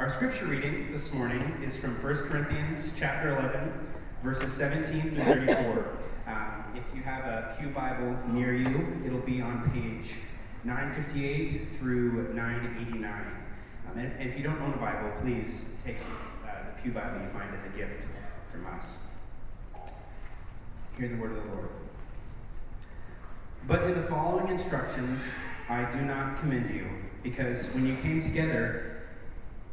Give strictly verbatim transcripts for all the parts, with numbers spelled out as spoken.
Our scripture reading this morning is from First Corinthians chapter eleven, verses seventeen through thirty-four. Um, if you have a pew Bible near you, it'll be on page nine fifty-eight through nine eighty-nine. Um, and if you don't own a Bible, please take uh, the pew Bible you find as a gift from us. Hear the word of the Lord. But in the following instructions, I do not commend you, because when you came together,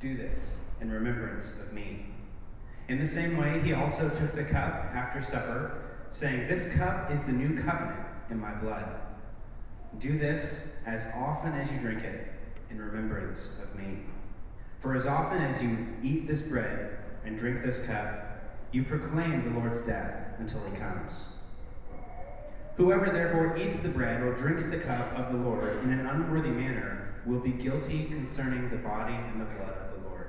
Do this in remembrance of me." In the same way, he also took the cup after supper, saying, "This cup is the new covenant in my blood. Do this as often as you drink it in remembrance of me. For as often as you eat this bread and drink this cup, you proclaim the Lord's death until he comes. Whoever therefore eats the bread or drinks the cup of the Lord in an unworthy manner will be guilty concerning the body and the blood of the Lord.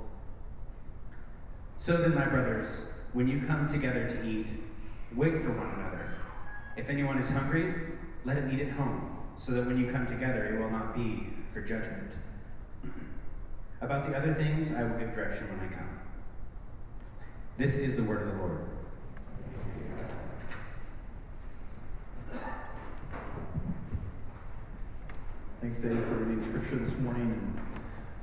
So then, my brothers, when you come together to eat, wait for one another. If anyone is hungry, let him eat at home, so that when you come together, it will not be for judgment. About the other things, I will give direction when I come." This is the word of the Lord. Thanks, Dave, for reading scripture this morning. And,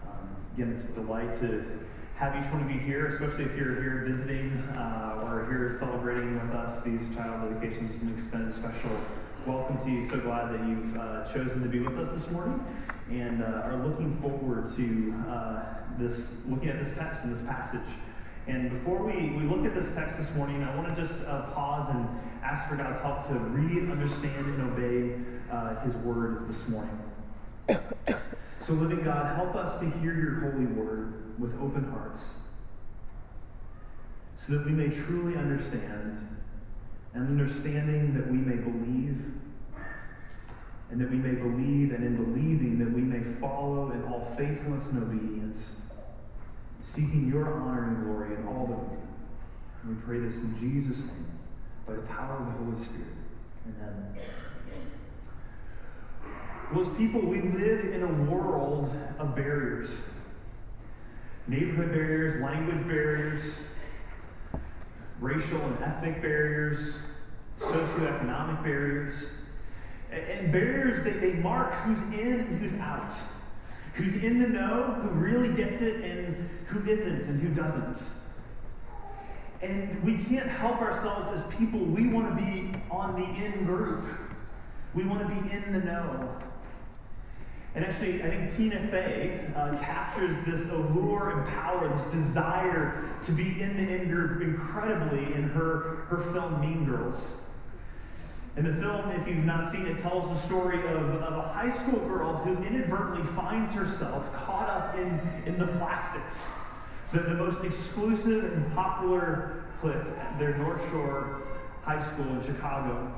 um, again, it's a delight to have each one of you here, especially if you're here visiting uh, or here celebrating with us these child dedications. It's an extended special welcome to you. So glad that you've uh, chosen to be with us this morning, and uh, are looking forward to uh, this, looking at this text and this passage. And before we, we look at this text this morning, I want to just uh, pause and ask for God's help to read, understand, and obey uh, his word this morning. So, living God, help us to hear your holy word with open hearts, so that we may truly understand, and understanding that we may believe, and that we may believe, and in believing that we may follow in all faithfulness and obedience, seeking your honor and glory in all that we do. And we pray this in Jesus' name, by the power of the Holy Spirit. Amen. Well, as people, we live in a world of barriers. Neighborhood barriers, language barriers, racial and ethnic barriers, socioeconomic barriers. And barriers, they, they mark who's in and who's out. Who's in the know, who really gets it, and who isn't and who doesn't. And we can't help ourselves as people. We want to be on the in group. We want to be in the know. And actually, I think Tina Fey uh, captures this allure and power, this desire to be in the in-group incredibly in her, her film Mean Girls. And the film, if you've not seen it, tells the story of, of a high school girl who inadvertently finds herself caught up in, in the plastics, the, the most exclusive and popular clique at their North Shore High School in Chicago.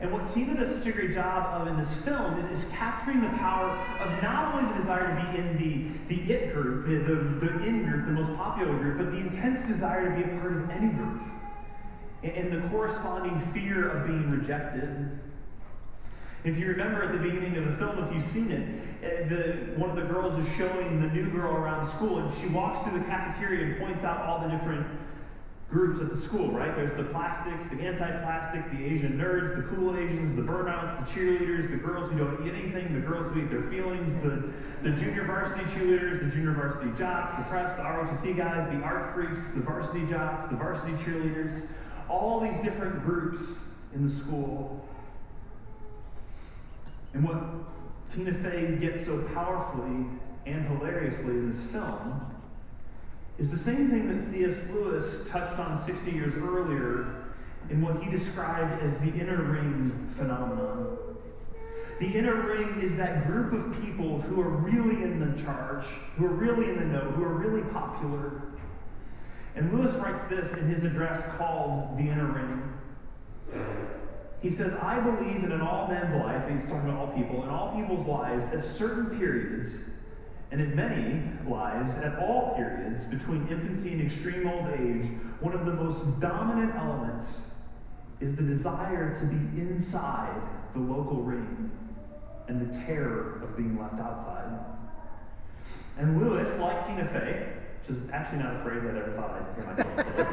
And what Tina does such a great job of in this film is, is capturing the power of not only the desire to be in the, the it group, the, the, the in group, the most popular group, but the intense desire to be a part of any group, and, and the corresponding fear of being rejected. If you remember at the beginning of the film, if you've seen it, the, one of the girls is showing the new girl around school, and she walks through the cafeteria and points out all the different groups at the school, right? There's the plastics, the anti-plastic, the Asian nerds, the cool Asians, the burnouts, the cheerleaders, the girls who don't eat anything, the girls who eat their feelings, the, the junior varsity cheerleaders, the junior varsity jocks, the preps, the R O T C guys, the art freaks, the varsity jocks, the varsity cheerleaders, all these different groups in the school. And what Tina Fey gets so powerfully and hilariously in this film is the same thing that C S Lewis touched on sixty years earlier in what he described as the inner ring phenomenon. The inner ring is that group of people who are really in the charge, who are really in the know, who are really popular. And Lewis writes this in his address called The Inner Ring. He says, I believe that in all men's life, and he's talking about all people, in all people's lives, at certain periods, and in many lives, at all periods, between infancy and extreme old age, one of the most dominant elements is the desire to be inside the local ring and the terror of being left outside. And Lewis, like Tina Fey, which is actually not a phrase I'd ever thought I'd hear myself say,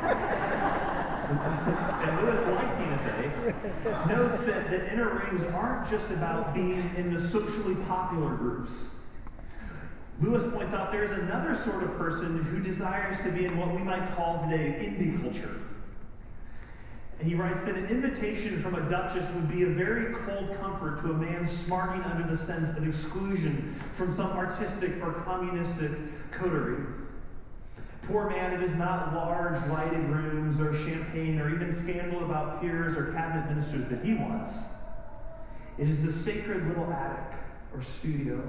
and Lewis, like Tina Fey, notes that, that inner rings aren't just about being in the socially popular groups. Lewis points out there's another sort of person who desires to be in what we might call today indie culture. And he writes that an invitation from a duchess would be a very cold comfort to a man smarting under the sense of exclusion from some artistic or communistic coterie. Poor man, it is not large lighted rooms or champagne or even scandal about peers or cabinet ministers that he wants. It is the sacred little attic or studio.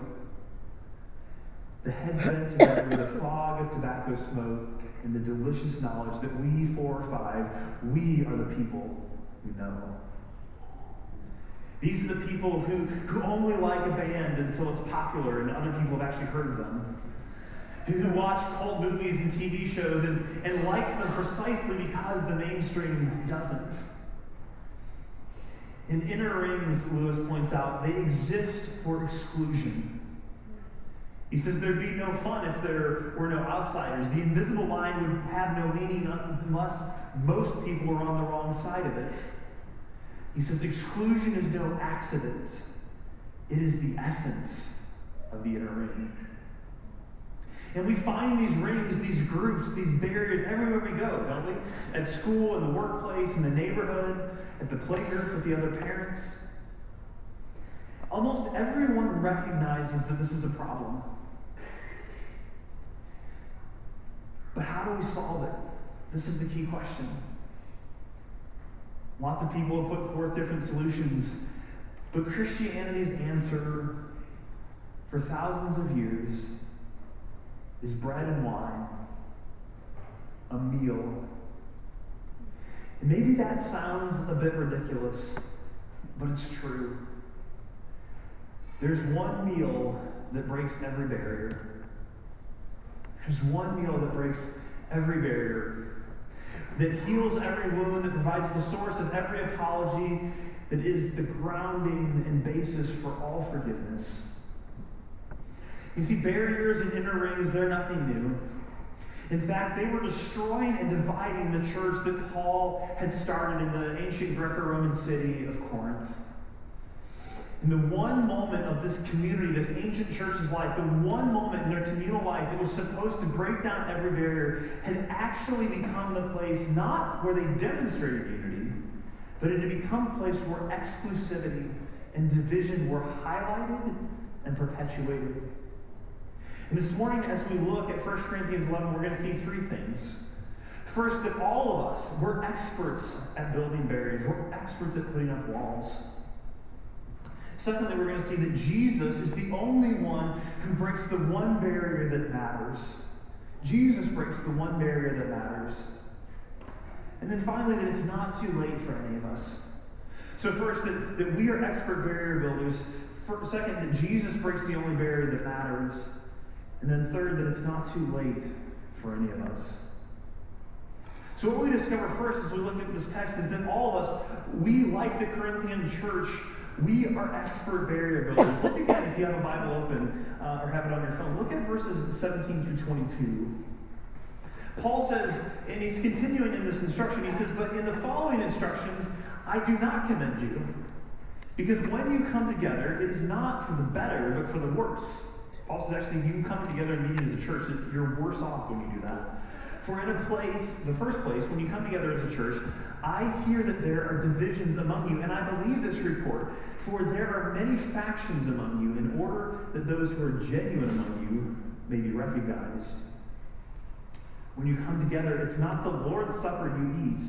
The head bent together, the fog of tobacco smoke, and the delicious knowledge that we four or five, we are the people who know. These are the people who, who only like a band until it's popular and other people have actually heard of them, who watch cult movies and T V shows and, and likes them precisely because the mainstream doesn't. And inner rings, Lewis points out, they exist for exclusion. He says there'd be no fun if there were no outsiders. The invisible line would have no meaning unless most people were on the wrong side of it. He says exclusion is no accident. It is the essence of the inner ring. And we find these rings, these groups, these barriers everywhere we go, don't we? At school, in the workplace, in the neighborhood, at the playgroup with the other parents. Almost everyone recognizes that this is a problem. But how do we solve it? This is the key question. Lots of people have put forth different solutions, but Christianity's answer for thousands of years is bread and wine, a meal. And maybe that sounds a bit ridiculous, but it's true. There's one meal that breaks every barrier. There's one meal that breaks every barrier, that heals every wound, that provides the source of every apology, that is the grounding and basis for all forgiveness. You see, barriers and inner rings, they're nothing new. In fact, they were destroying and dividing the church that Paul had started in the ancient Greco-Roman city of Corinth. In the one moment of this community, this ancient church's life, the one moment in their communal life that was supposed to break down every barrier had actually become the place not where they demonstrated unity, but it had become a place where exclusivity and division were highlighted and perpetuated. And this morning, as we look at First Corinthians eleven, we're going to see three things. First, that all of us, we're experts at building barriers. We're experts at putting up walls. Secondly, we're going to see that Jesus is the only one who breaks the one barrier that matters. Jesus breaks the one barrier that matters. And then finally, that it's not too late for any of us. So first, that, that we are expert barrier builders. First, second, that Jesus breaks the only barrier that matters. And then third, that it's not too late for any of us. So what we discover first as we look at this text is that all of us, we, like the Corinthian church, we are expert barrier builders. Look at that if you have a Bible open uh, or have it on your phone. Look at verses seventeen through twenty-two. Paul says, and he's continuing in this instruction, he says, but in the following instructions, I do not commend you, because when you come together, it is not for the better, but for the worse. Paul says, actually, you come together and meet as a church, you're worse off when you do that. For in a place, the first place, when you come together as a church, I hear that there are divisions among you, and I believe this report, for there are many factions among you, in order that those who are genuine among you may be recognized. When you come together, it's not the Lord's Supper you eat.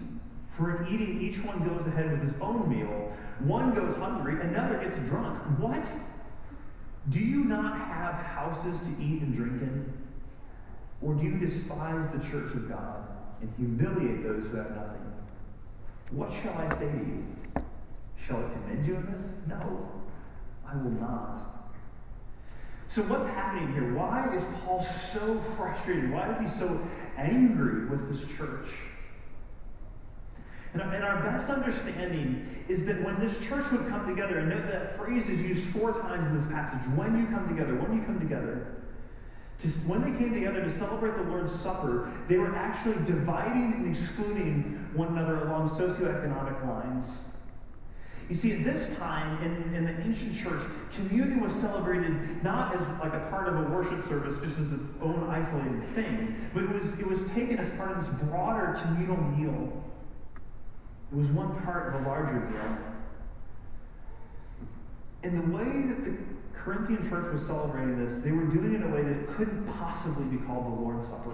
For in eating, each one goes ahead with his own meal. One goes hungry, another gets drunk. What? Do you not have houses to eat and drink in? Or do you despise the church of God and humiliate those who have nothing? What shall I say to you? Shall I commend you in this? No, I will not. So what's happening here? Why is Paul so frustrated? Why is he so angry with this church? And our best understanding is that when this church would come together, and note that phrase is used four times in this passage, when you come together, when you come together, to, when they came together to celebrate the Lord's Supper, they were actually dividing and excluding one another along socioeconomic lines. You see, at this time in, in the ancient church, communion was celebrated not as like a part of a worship service, just as its own isolated thing, but it was, it was taken as part of this broader communal meal. It was one part of a larger meal. And the way that the Corinthian church was celebrating this, they were doing it in a way that it couldn't possibly be called the Lord's Supper.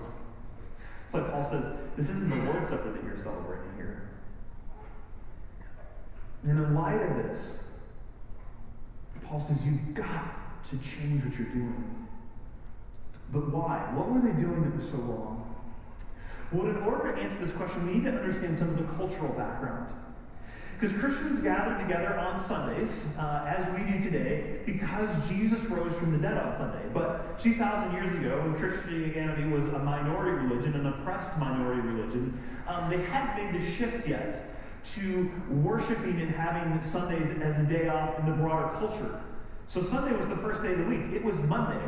It's like Paul says, this isn't the Lord's Supper that you're celebrating here. And in light of this, Paul says, you've got to change what you're doing. But why? What were they doing that was so wrong? Well, in order to answer this question, we need to understand some of the cultural background. Because Christians gathered together on Sundays, uh, as we do today, because Jesus rose from the dead on Sunday. But two thousand years ago, when Christianity was a minority religion, an oppressed minority religion, um, they hadn't made the shift yet to worshiping and having Sundays as a day off in the broader culture. So Sunday was the first day of the week. It was Monday.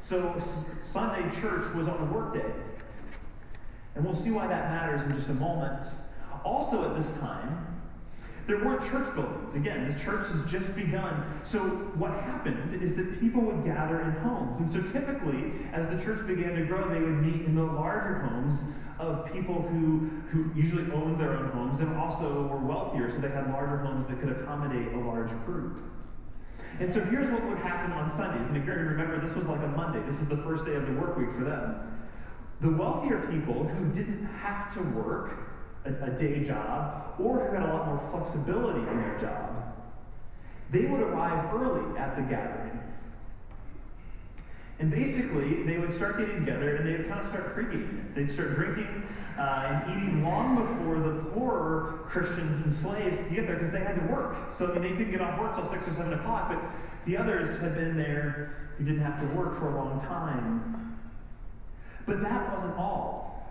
So Sunday church was on a work day. And we'll see why that matters in just a moment. Also at this time, there weren't church buildings. Again, this church has just begun. So what happened is that people would gather in homes. And so typically, as the church began to grow, they would meet in the larger homes of people who, who usually owned their own homes and also were wealthier, so they had larger homes that could accommodate a large group. And so here's what would happen on Sundays. And if you remember, this was like a Monday. This is the first day of the work week for them. The wealthier people who didn't have to work a, a day job or who had a lot more flexibility in their job, they would arrive early at the gathering. And basically, they would start getting together and they would kind of start pre-gaming. They'd start drinking uh, and eating long before the poorer Christians and slaves could get there because they had to work. So I mean, they couldn't get off work until six or seven o'clock, but the others had been there who didn't have to work for a long time. But that wasn't all.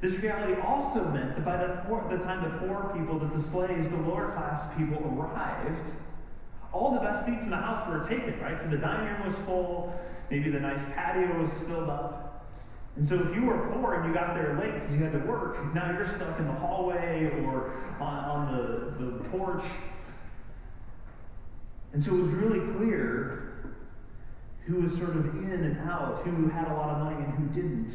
This reality also meant that by the, poor, the time the poor people, that the slaves, the lower class people arrived, all the best seats in the house were taken, right? So the dining room was full, maybe the nice patio was filled up. And so if you were poor and you got there late because you had to work, now you're stuck in the hallway or on, on the, the porch. And so it was really clear who was sort of in and out, who had a lot of money and who didn't.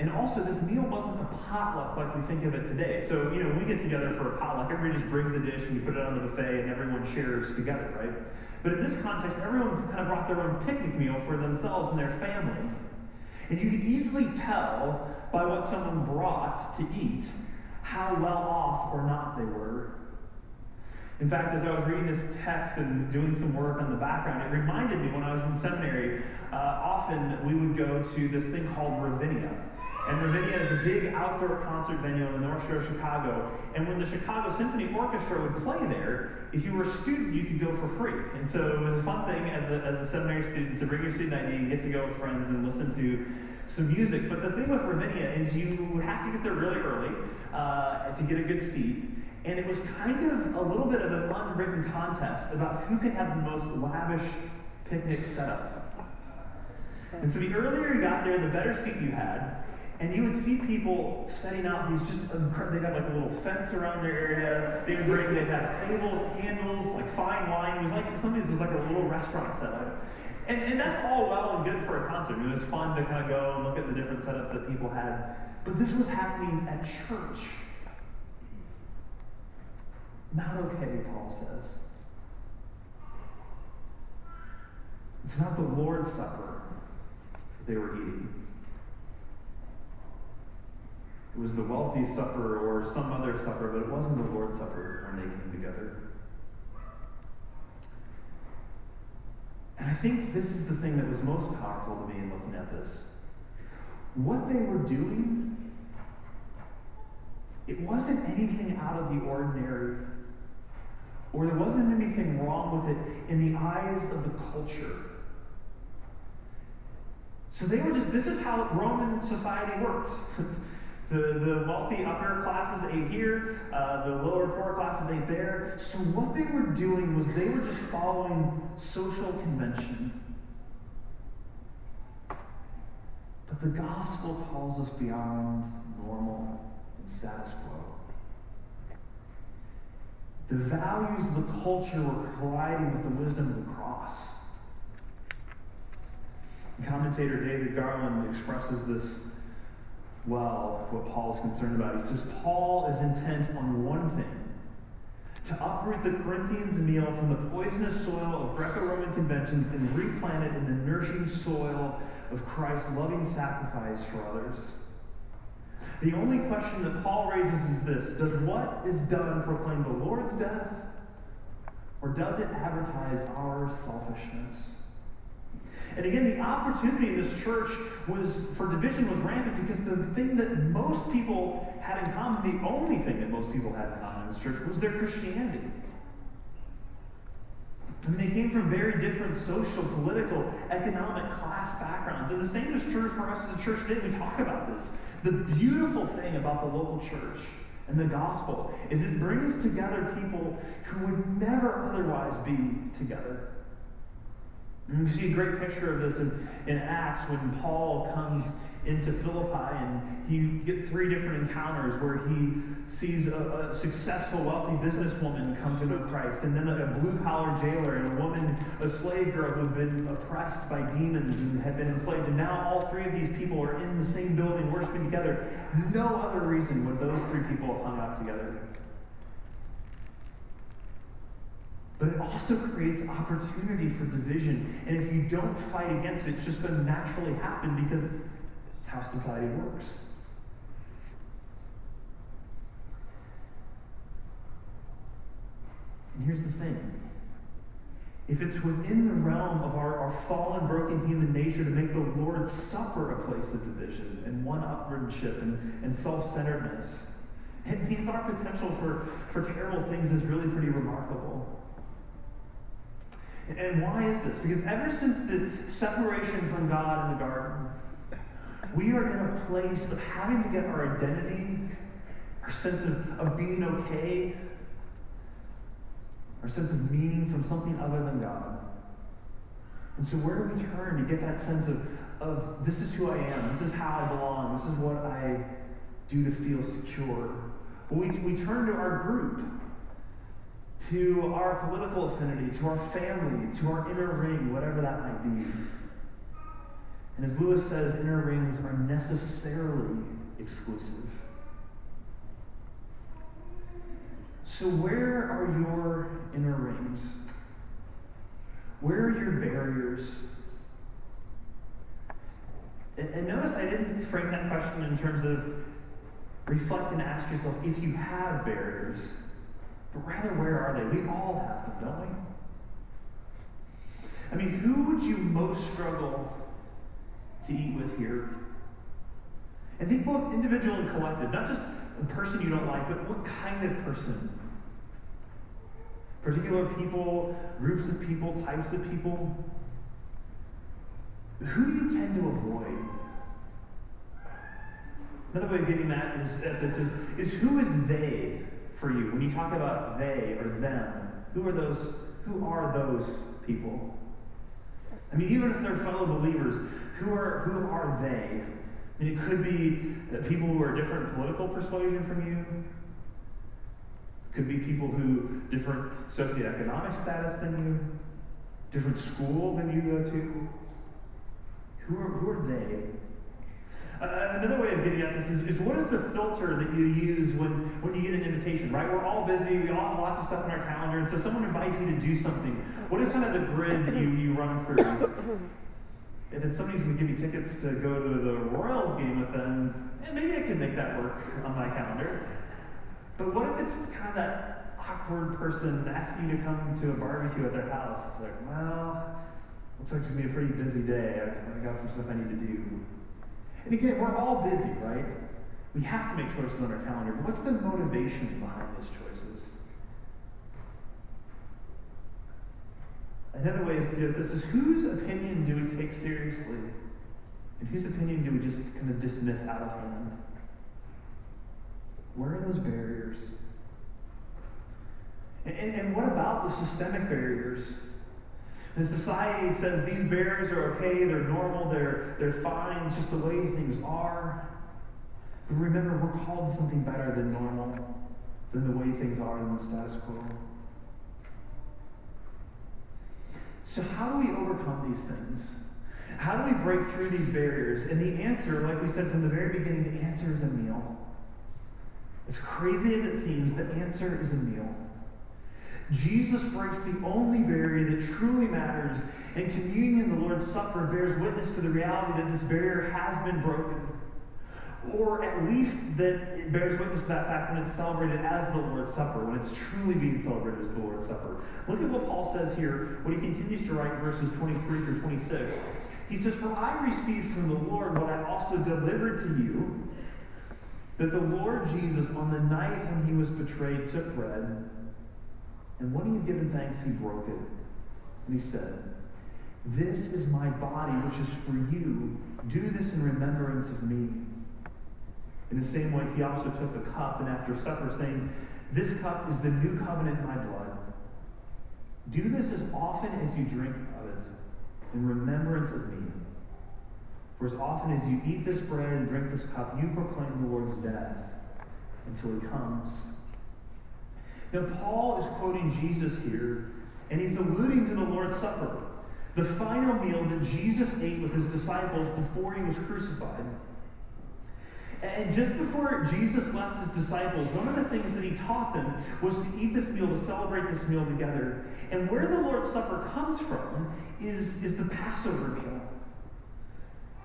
And also, this meal wasn't a potluck like we think of it today. So, you know, when we get together for a potluck, everybody just brings a dish and you put it on the buffet and everyone shares together, right? But in this context, everyone kind of brought their own picnic meal for themselves and their family. And you could easily tell by what someone brought to eat how well off or not they were. In fact, as I was reading this text and doing some work on the background, it reminded me when I was in seminary, uh, often we would go to this thing called Ravinia. And Ravinia is a big outdoor concert venue on the North Shore of Chicago. And when the Chicago Symphony Orchestra would play there, if you were a student, you could go for free. And so it was a fun thing as a, as a seminary student to bring your student I D and get to go with friends and listen to some music. But the thing with Ravinia is you would have to get there really early uh, to get a good seat. And it was kind of a little bit of an unwritten contest about who could have the most lavish picnic setup. And so the earlier you got there, the better seat you had. And you would see people setting out these just incredible, they'd have like a little fence around their area. They would bring, they'd have a table, candles, like fine wine. It was like, sometimes it was like a little restaurant setup. And, and that's all well and good for a concert. It was fun to kind of go and look at the different setups that people had. But this was happening at church. Not okay, Paul says. It's not the Lord's Supper that they were eating. It was the wealthy's supper or some other supper, but it wasn't the Lord's Supper when they came together. And I think this is the thing that was most powerful to me in looking at this. What they were doing, it wasn't anything out of the ordinary, or there wasn't anything wrong with it in the eyes of the culture. So they were just, this is how Roman society works. the, the wealthy upper classes ate here, uh, the lower poor classes ate there. So what they were doing was they were just following social convention. But the gospel calls us beyond normal status quo. The values of the culture were colliding with the wisdom of the cross. And commentator David Garland expresses this well, what Paul is concerned about. He says, Paul is intent on one thing, to uproot the Corinthians' meal from the poisonous soil of Greco-Roman conventions and replant it in the nourishing soil of Christ's loving sacrifice for others. The only question that Paul raises is this: does what is done proclaim the Lord's death, or does it advertise our selfishness? And again, the opportunity in this church was for division was rampant because the thing that most people had in common, the only thing that most people had in common in this church, was their Christianity. I mean, they came from very different social, political, economic, class backgrounds. And the same is true for us as a church today. We talk about this. The beautiful thing about the local church and the gospel is it brings together people who would never otherwise be together. And you see a great picture of this in, in Acts when Paul comes into Philippi, and he gets three different encounters where he sees a, a successful, wealthy businesswoman come to know Christ, and then a, a blue-collar jailer, and a woman, a slave girl who had been oppressed by demons and had been enslaved, and now all three of these people are in the same building worshiping together. No other reason would those three people have hung out together. But it also creates opportunity for division, and if you don't fight against it, it's just going to naturally happen because how society works. And here's the thing. If it's within the realm of our, our fallen, broken human nature to make the Lord's Supper a place of division and one-upwardship and, and self-centeredness, it means our potential for, for terrible things is really pretty remarkable. And why is this? Because ever since the separation from God in the garden, we are in a place of having to get our identity, our sense of, of being okay, our sense of meaning from something other than God. And so where do we turn to get that sense of, of this is who I am, this is how I belong, this is what I do to feel secure? Well, we, we turn to our group, to our political affinity, to our family, to our inner ring, whatever that might be. And as Lewis says, inner rings are necessarily exclusive. So where are your inner rings? Where are your barriers? And, and notice I didn't frame that question in terms of reflect and ask yourself if you have barriers, but rather where are they? We all have them, don't we? I mean, who would you most struggle to eat with here? And think both individual and collective, not just a person you don't like, but what kind of person? Particular people, groups of people, types of people. Who do you tend to avoid? Another way of getting that is at this is, is who is they for you? When you talk about they or them, who are those, who are those people? I mean, even if they're fellow believers, who are who are they? I mean, it could be people who are different political persuasion from you. It could be people who different socioeconomic status than you, different school than you go to. Who are who are they? Uh, another way of getting at this is, is what is the filter that you use when, when you get an invitation, right? We're all busy, we all have lots of stuff in our calendar, and so someone invites you to do something. What is kind of the grid that you, you run through? If it's somebody's going to give me tickets to go to the Royals game with them, and maybe I can make that work on my calendar. But what if it's kind of that awkward person asking you to come to a barbecue at their house? It's like, well, looks like it's going to be a pretty busy day. I've got some stuff I need to do. And again, we're all busy, right? We have to make choices on our calendar. But what's the motivation behind those choices? Another way is to do this is whose opinion do we take seriously? And whose opinion do we just kind of dismiss out of hand? Where are those barriers? And, and, and what about the systemic barriers? The society says these barriers are okay, they're normal, they're, they're fine, it's just the way things are. But remember, we're called to something better than normal, than the way things are in the status quo. So how do we overcome these things? How do we break through these barriers? And the answer, like we said from the very beginning, the answer is a meal. As crazy as it seems, the answer is a meal. Jesus breaks the only barrier that truly matters, and communion, the Lord's Supper, bears witness to the reality that this barrier has been broken. Or at least that it bears witness to that fact when it's celebrated as the Lord's Supper, when it's truly being celebrated as the Lord's Supper. Look at what Paul says here when he continues to write verses twenty-three through twenty-six. He says, "For I received from the Lord what I also delivered to you, that the Lord Jesus, on the night when he was betrayed, took bread, and when he had given thanks, he broke it. And he said, 'This is my body, which is for you. Do this in remembrance of me.' In the same way, he also took the cup, and after supper, saying, 'This cup is the new covenant in my blood. Do this as often as you drink of it, in remembrance of me. For as often as you eat this bread and drink this cup, you proclaim the Lord's death until he comes.'" Now, Paul is quoting Jesus here, and he's alluding to the Lord's Supper, the final meal that Jesus ate with his disciples before he was crucified. And just before Jesus left his disciples, one of the things that he taught them was to eat this meal, to celebrate this meal together. And where the Lord's Supper comes from is, is the Passover meal.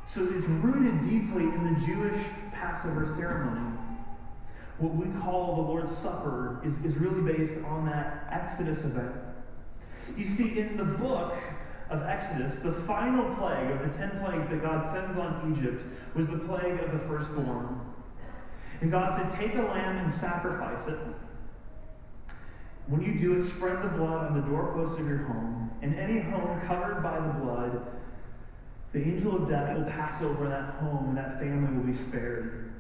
So it's rooted deeply in the Jewish Passover ceremony. What we call the Lord's Supper is, is really based on that Exodus event. You see, in the book of Exodus, the final plague of the ten plagues that God sends on Egypt was the plague of the firstborn. And God said, "Take a lamb and sacrifice it. When you do it, spread the blood on the doorposts of your home, and any home covered by the blood, the angel of death will pass over that home, and that family will be spared."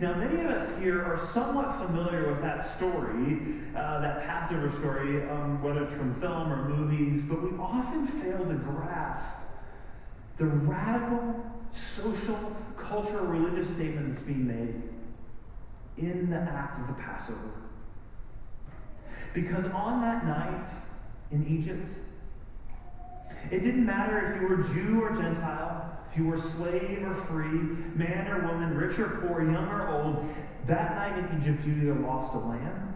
Now, many of us here are somewhat familiar with that story, uh, that Passover story, um, whether it's from film or movies, but we often fail to grasp the radical social, cultural, religious statement that's being made in the act of the Passover. Because on that night in Egypt, it didn't matter if you were Jew or Gentile, if you were slave or free, man or woman, rich or poor, young or old. That night in Egypt, you either lost a lamb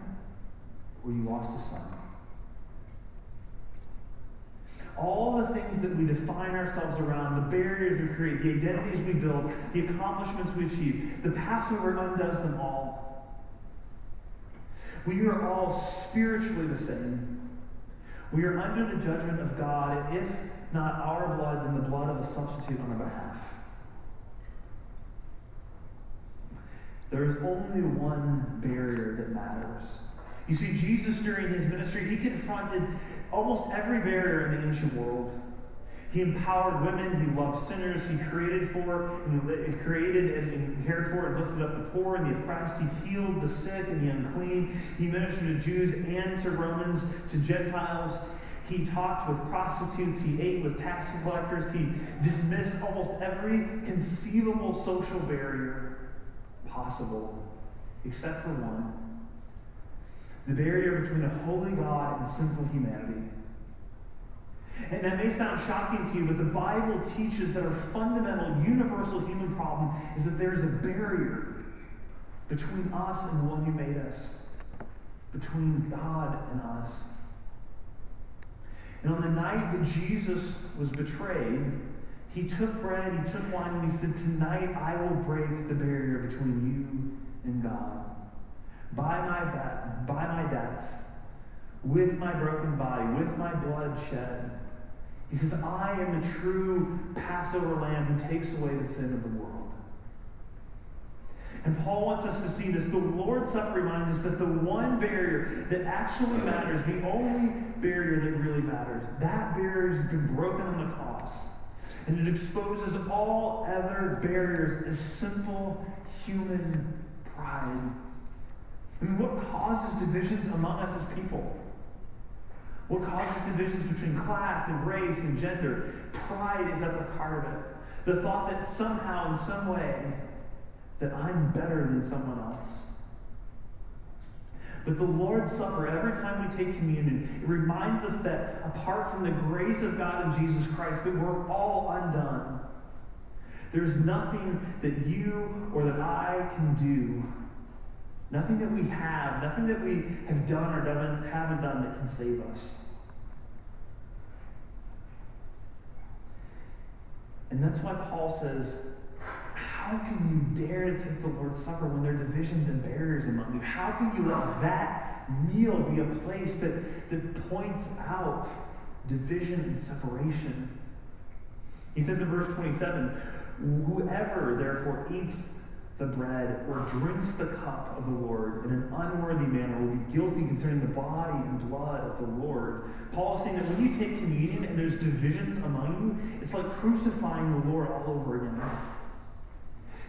or you lost a son. All the things that we define ourselves around, the barriers we create, the identities we build, the accomplishments we achieve, the Passover undoes them all. We are all spiritually the same. We are under the judgment of God, if not our blood, then the blood of a substitute on our behalf. There's only one barrier that matters. You see, Jesus, during his ministry, he confronted almost every barrier in the ancient world. He empowered women, he loved sinners, he created for, and created and cared for and lifted up the poor and the oppressed, he healed the sick and the unclean, he ministered to Jews and to Romans, to Gentiles, he talked with prostitutes, he ate with tax collectors, he dismissed almost every conceivable social barrier possible, except for one. The barrier between a holy God and sinful humanity. And that may sound shocking to you, but the Bible teaches that our fundamental, universal human problem is that there is a barrier between us and the one who made us, between God and us. And on the night that Jesus was betrayed, he took bread, he took wine, and he said, "Tonight I will break the barrier between you and God. By my, ba- by my death, with my broken body, with my blood shed." He says, "I am the true Passover lamb who takes away the sin of the world." And Paul wants us to see this. The Lord's Supper reminds us that the one barrier that actually matters, the only barrier that really matters, that barrier has been broken on the cross. And it exposes all other barriers as simple human pride. I mean, what causes divisions among us as people? What causes divisions between class and race and gender? Pride is at the heart of it. The thought that somehow, in some way, that I'm better than someone else. But the Lord's Supper, every time we take communion, it reminds us that apart from the grace of God in Jesus Christ, that we're all undone. There's nothing that you or that I can do, nothing that we have, nothing that we have done or done, haven't done that can save us. And that's why Paul says, how can you dare to take the Lord's Supper when there are divisions and barriers among you? How can you let that meal be a place that, that points out division and separation? He says in verse twenty-seven, "Whoever therefore eats the bread or drinks the cup of the Lord in an unworthy manner will be guilty concerning the body and blood of the Lord." Paul is saying that when you take communion and there's divisions among you, it's like crucifying the Lord all over again.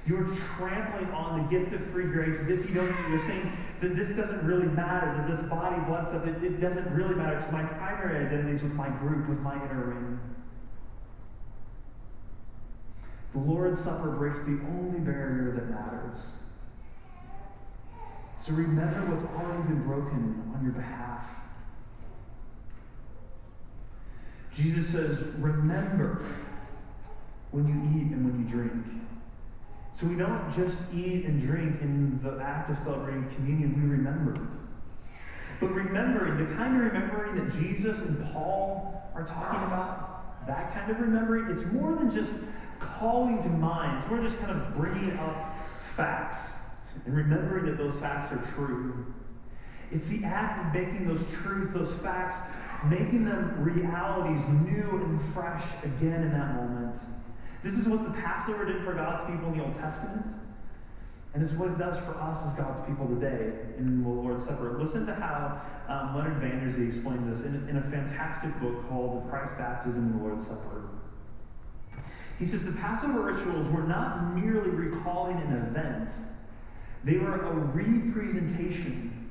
You're trampling on the gift of free grace as if you don't, you're saying that this doesn't really matter, that this body, blood stuff, it, it doesn't really matter because my primary identity is with my group, with my inner ring. The Lord's Supper breaks the only barrier that matters. So remember what's already been broken on your behalf. Jesus says, remember when you eat and when you drink. So we don't just eat and drink in the act of celebrating communion, we remember. But remembering, the kind of remembering that Jesus and Paul are talking about, that kind of remembering, it's more than just calling to mind. So we're just kind of bringing up facts and remembering that those facts are true. It's the act of making those truths, those facts, making them realities new and fresh again in that moment. This is what the Passover did for God's people in the Old Testament, and it's what it does for us as God's people today in the Lord's Supper. Listen to how um, Leonard Vanderzee explains this in, in a fantastic book called Christ's Baptism and the Lord's Supper. He says the Passover rituals were not merely recalling an event. They were a representation,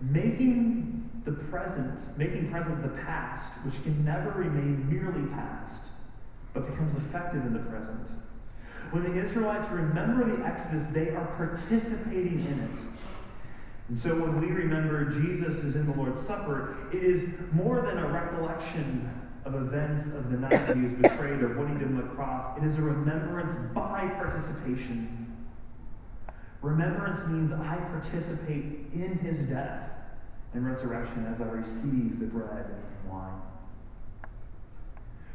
making the present, making present the past, which can never remain merely past, but becomes effective in the present. When the Israelites remember the Exodus, they are participating in it. And so when we remember Jesus is in the Lord's Supper, it is more than a recollection of events of the night that he was betrayed or what he did on the cross. It is a remembrance by participation. Remembrance means I participate in his death and resurrection as I receive the bread and wine.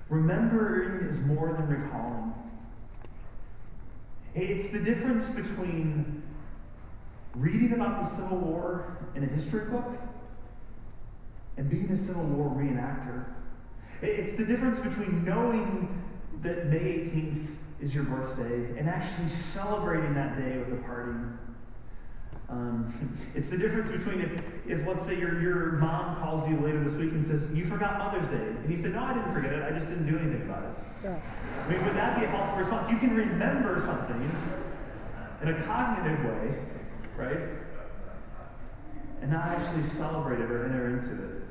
Remembering is more than recalling. It's the difference between reading about the Civil War in a history book and being a Civil War reenactor. It's the difference between knowing that May eighteenth is your birthday and actually celebrating that day with a party. Um, it's the difference between if, if let's say, your, your mom calls you later this week and says, you forgot Mother's Day. And you said, no, I didn't forget it. I just didn't do anything about it. Yeah. I mean, would that be a helpful response? You can remember something in a cognitive way, right? And not actually celebrate it or enter into it.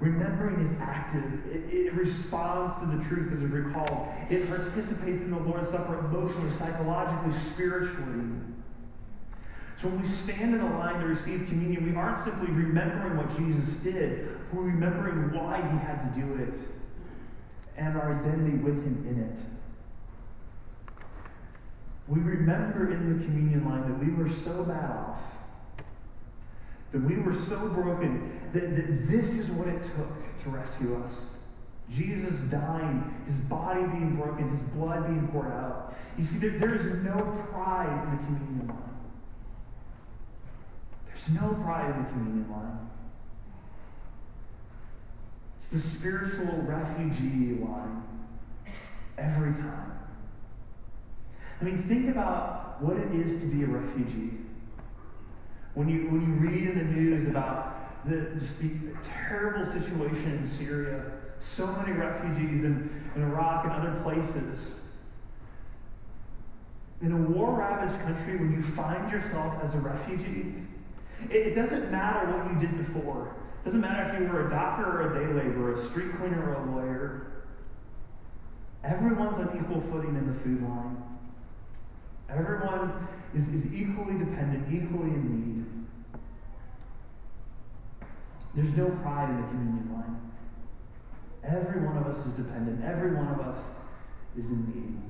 Remembering is active. It, it responds to the truth as it recalled. It participates in the Lord's Supper emotionally, psychologically, spiritually. So when we stand in a line to receive communion, we aren't simply remembering what Jesus did. We're remembering why he had to do it and our identity with him in it. We remember in the communion line that we were so bad off, that we were so broken, that, that this is what it took to rescue us. Jesus dying, his body being broken, his blood being poured out. You see, there, there is no pride in the communion line. There's no pride in the communion line. It's the spiritual refugee line every time. I mean, think about what it is to be a refugee. When you when you read in the news about the, just the terrible situation in Syria, so many refugees in, in Iraq and other places. In a war-ravaged country, when you find yourself as a refugee, it doesn't matter what you did before. It doesn't matter if you were a doctor or a day laborer, a street cleaner or a lawyer. Everyone's on equal footing in the food line. Everyone is, is equally dependent, equally in need. There's no pride in the communion line. Every one of us is dependent. Every one of us is in need.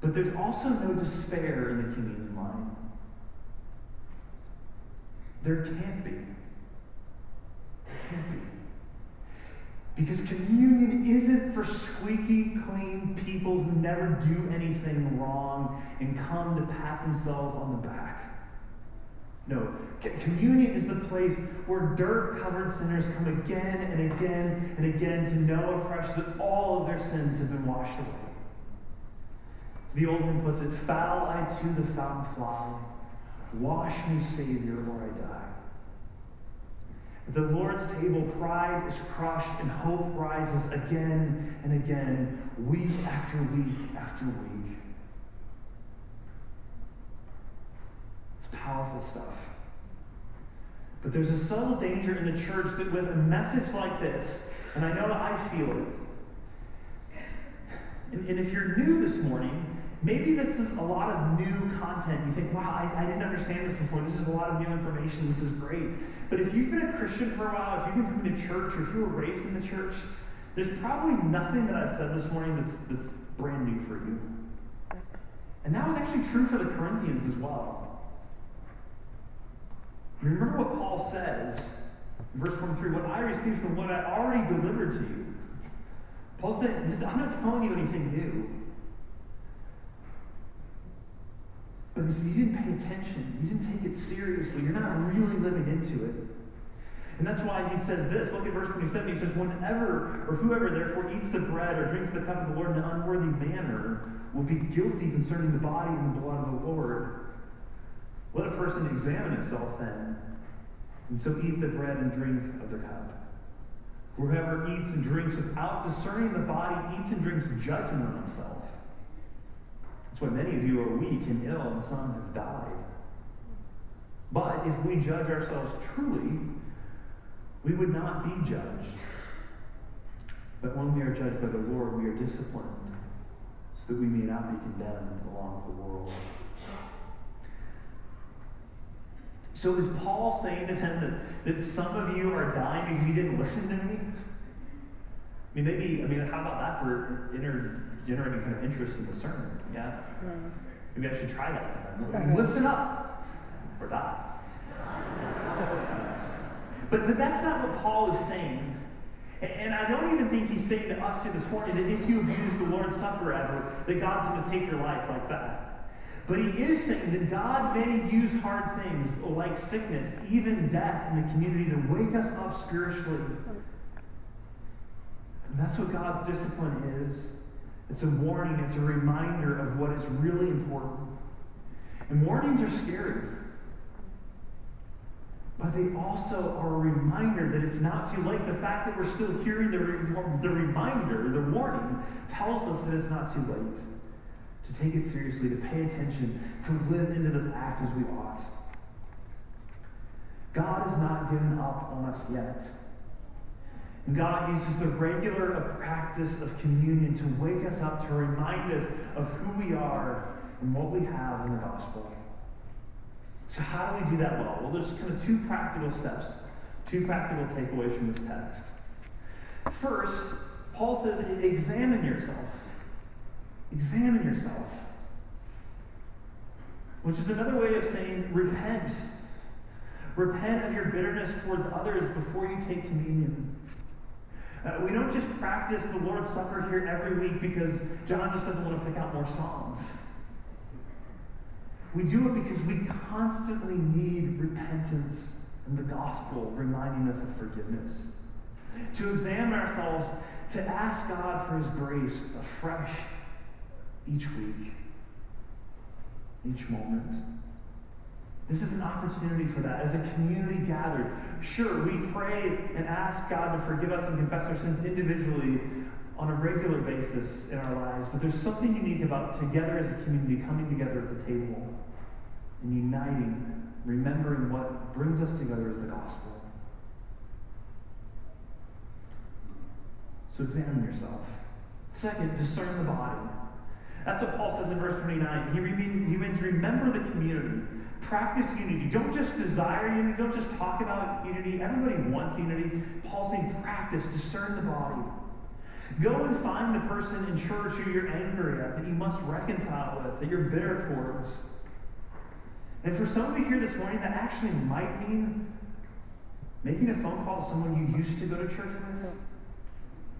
But there's also no despair in the communion line. There can't be. There can't be. Because communion isn't for squeaky, clean people who never do anything wrong and come to pat themselves on the back. No. Communion is the place where dirt-covered sinners come again and again and again to know afresh that all of their sins have been washed away. The old hymn puts it, foul I to the fountain fly, wash me, Savior, or I die. At the Lord's table, pride is crushed and hope rises again and again, week after week after week. It's powerful stuff. But there's a subtle danger in the church that with a message like this, and I know that I feel it, and, and if you're new this morning, maybe this is a lot of new content. You think, wow, I, I didn't understand this before. This is a lot of new information. This is great. But if you've been a Christian for a while, if you've been coming to church, or if you were raised in the church, there's probably nothing that I've said this morning that's, that's brand new for you. And that was actually true for the Corinthians as well. Remember what Paul says in verse twenty-three, what I received from what I already delivered to you. Paul said, I'm not telling you anything new. But he said, you didn't pay attention. You didn't take it seriously. You're not really living into it. And that's why he says this. Look at verse twenty-seven. He says, whenever or whoever therefore eats the bread or drinks the cup of the Lord in an unworthy manner will be guilty concerning the body and the blood of the Lord. Let a person examine himself then, and so eat the bread and drink of the cup. Whoever eats and drinks without discerning the body eats and drinks judgment on himself. That's why many of you are weak and ill, and some have died. But if we judge ourselves truly, we would not be judged. But when we are judged by the Lord, we are disciplined, so that we may not be condemned along with the world. So is Paul saying to them that, that some of you are dying because you didn't listen to me? I mean, maybe, I mean, how about that for generating kind of interest in the sermon? Yeah? yeah? Maybe I should try that sometime. Listen up or die. but, but that's not what Paul is saying. And, and I don't even think he's saying to us here this morning that if you abuse the Lord's Supper ever, that God's going to take your life like that. But he is saying that God may use hard things like sickness, even death in the community to wake us up spiritually. And that's what God's discipline is. It's a warning. It's a reminder of what is really important. And warnings are scary. But they also are a reminder that it's not too late. The fact that we're still hearing the, re- the reminder, the warning, tells us that it's not too late to take it seriously, to pay attention, to live into this act as we ought. God has not given up on us yet. And God uses the regular practice of communion to wake us up, to remind us of who we are and what we have in the gospel. So how do we do that well? Well, there's kind of two practical steps, two practical takeaways from this text. First, Paul says, examine yourself. Examine yourself. Which is another way of saying repent. Repent of your bitterness towards others before you take communion. Uh, we don't just practice the Lord's Supper here every week because John just doesn't want to pick out more songs. We do it because we constantly need repentance and the gospel reminding us of forgiveness. To examine ourselves, to ask God for his grace afresh each week, each moment. This is an opportunity for that. As a community gathered, sure, we pray and ask God to forgive us and confess our sins individually on a regular basis in our lives, but there's something unique about together as a community coming together at the table and uniting, remembering what brings us together is the gospel. So examine yourself. Second, discern the body. That's what Paul says in verse twenty-nine. He means remember the community. Practice unity. Don't just desire unity. Don't just talk about unity. Everybody wants unity. Paul's saying practice. Discern the body. Go and find the person in church who you're angry at, that you must reconcile with, that you're bitter towards. And for somebody here this morning, that actually might mean making a phone call to someone you used to go to church with.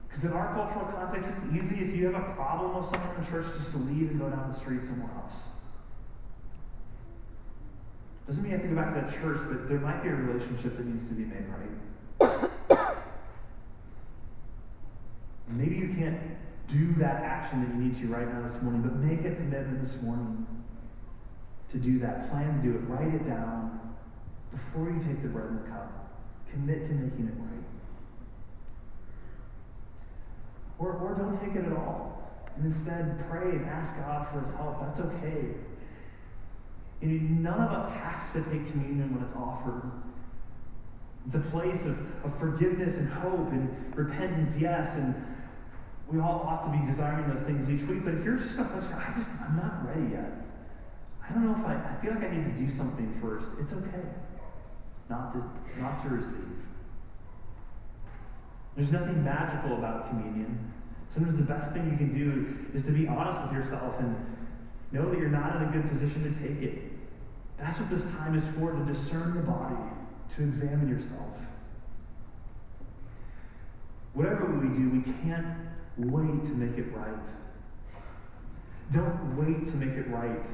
Because in our cultural context, it's easy if you have a problem with someone in church just to leave and go down the street somewhere else. Doesn't mean you have to go back to that church, but there might be a relationship that needs to be made right. Maybe you can't do that action that you need to right now this morning, but make a commitment this morning to do that. Plan to do it. Write it down before you take the bread and the cup. Commit to making it right. Or, or don't take it at all. And instead, pray and ask God for his help. That's okay. And none of us has to take communion when it's offered. It's a place of, of forgiveness and hope and repentance, yes, and we all ought to be desiring those things each week. But if you're just a person, I just, I'm not ready yet. I don't know if I, I feel like I need to do something first. It's okay not to, not to receive. There's nothing magical about communion. Sometimes the best thing you can do is to be honest with yourself and know that you're not in a good position to take it. That's what this time is for, to discern the body, to examine yourself. Whatever we do, we can't wait to make it right. Don't wait to make it right.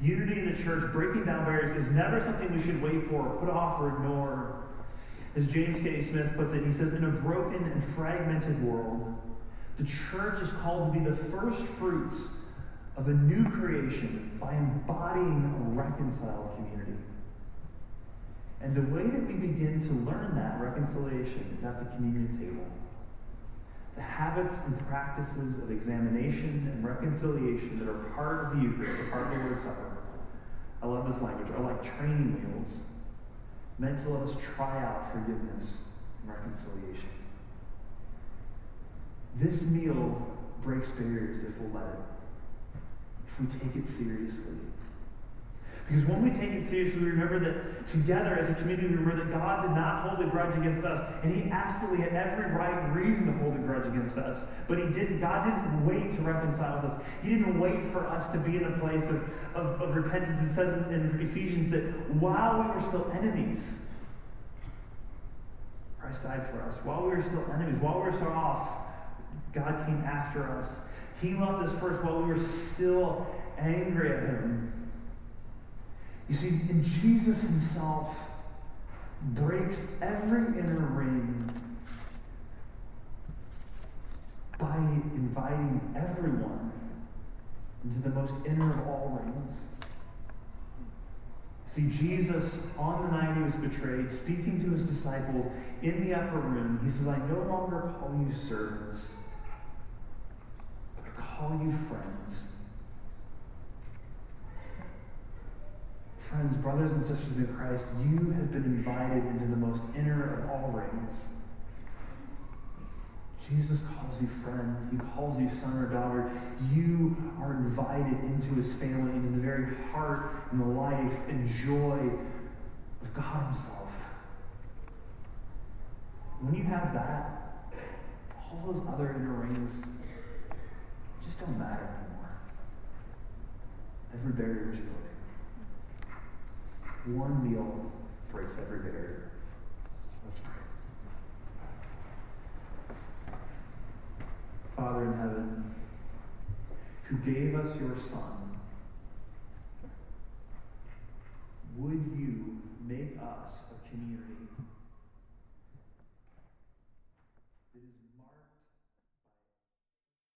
Unity in the church, breaking down barriers, is never something we should wait for, put off, or ignore. As James K. Smith puts it, he says, in a broken and fragmented world, the church is called to be the first fruits of a new creation by embodying a reconciled community. And the way that we begin to learn that reconciliation is at the communion table. The habits and practices of examination and reconciliation that are part of the Eucharist, part of the Lord's Supper. I love this language. Are like training wheels meant to let us try out forgiveness and reconciliation. This meal breaks barriers if we'll let it, if we take it seriously. Because when we take it seriously, we remember that together as a community, we remember that God did not hold a grudge against us. And he absolutely had every right and reason to hold a grudge against us. But he didn't. God didn't wait to reconcile with us. He didn't wait for us to be in a place of, of, of repentance. It says in, in Ephesians that while we were still enemies, Christ died for us. While we were still enemies, while we were still off, God came after us. He loved us first while we were still angry at him. You see, and Jesus himself breaks every inner ring by inviting everyone into the most inner of all rings. See, Jesus, on the night he was betrayed, speaking to his disciples in the upper room, he says, I no longer call you servants, but I call you friends. Friends, brothers and sisters in Christ, you have been invited into the most inner of all rings. Jesus calls you friend. He calls you son or daughter. You are invited into his family, into the very heart and the life and joy of God himself. When you have that, all those other inner rings just don't matter anymore. Every barrier is broken. One meal breaks every barrier. Let's pray. Father in heaven, who gave us your Son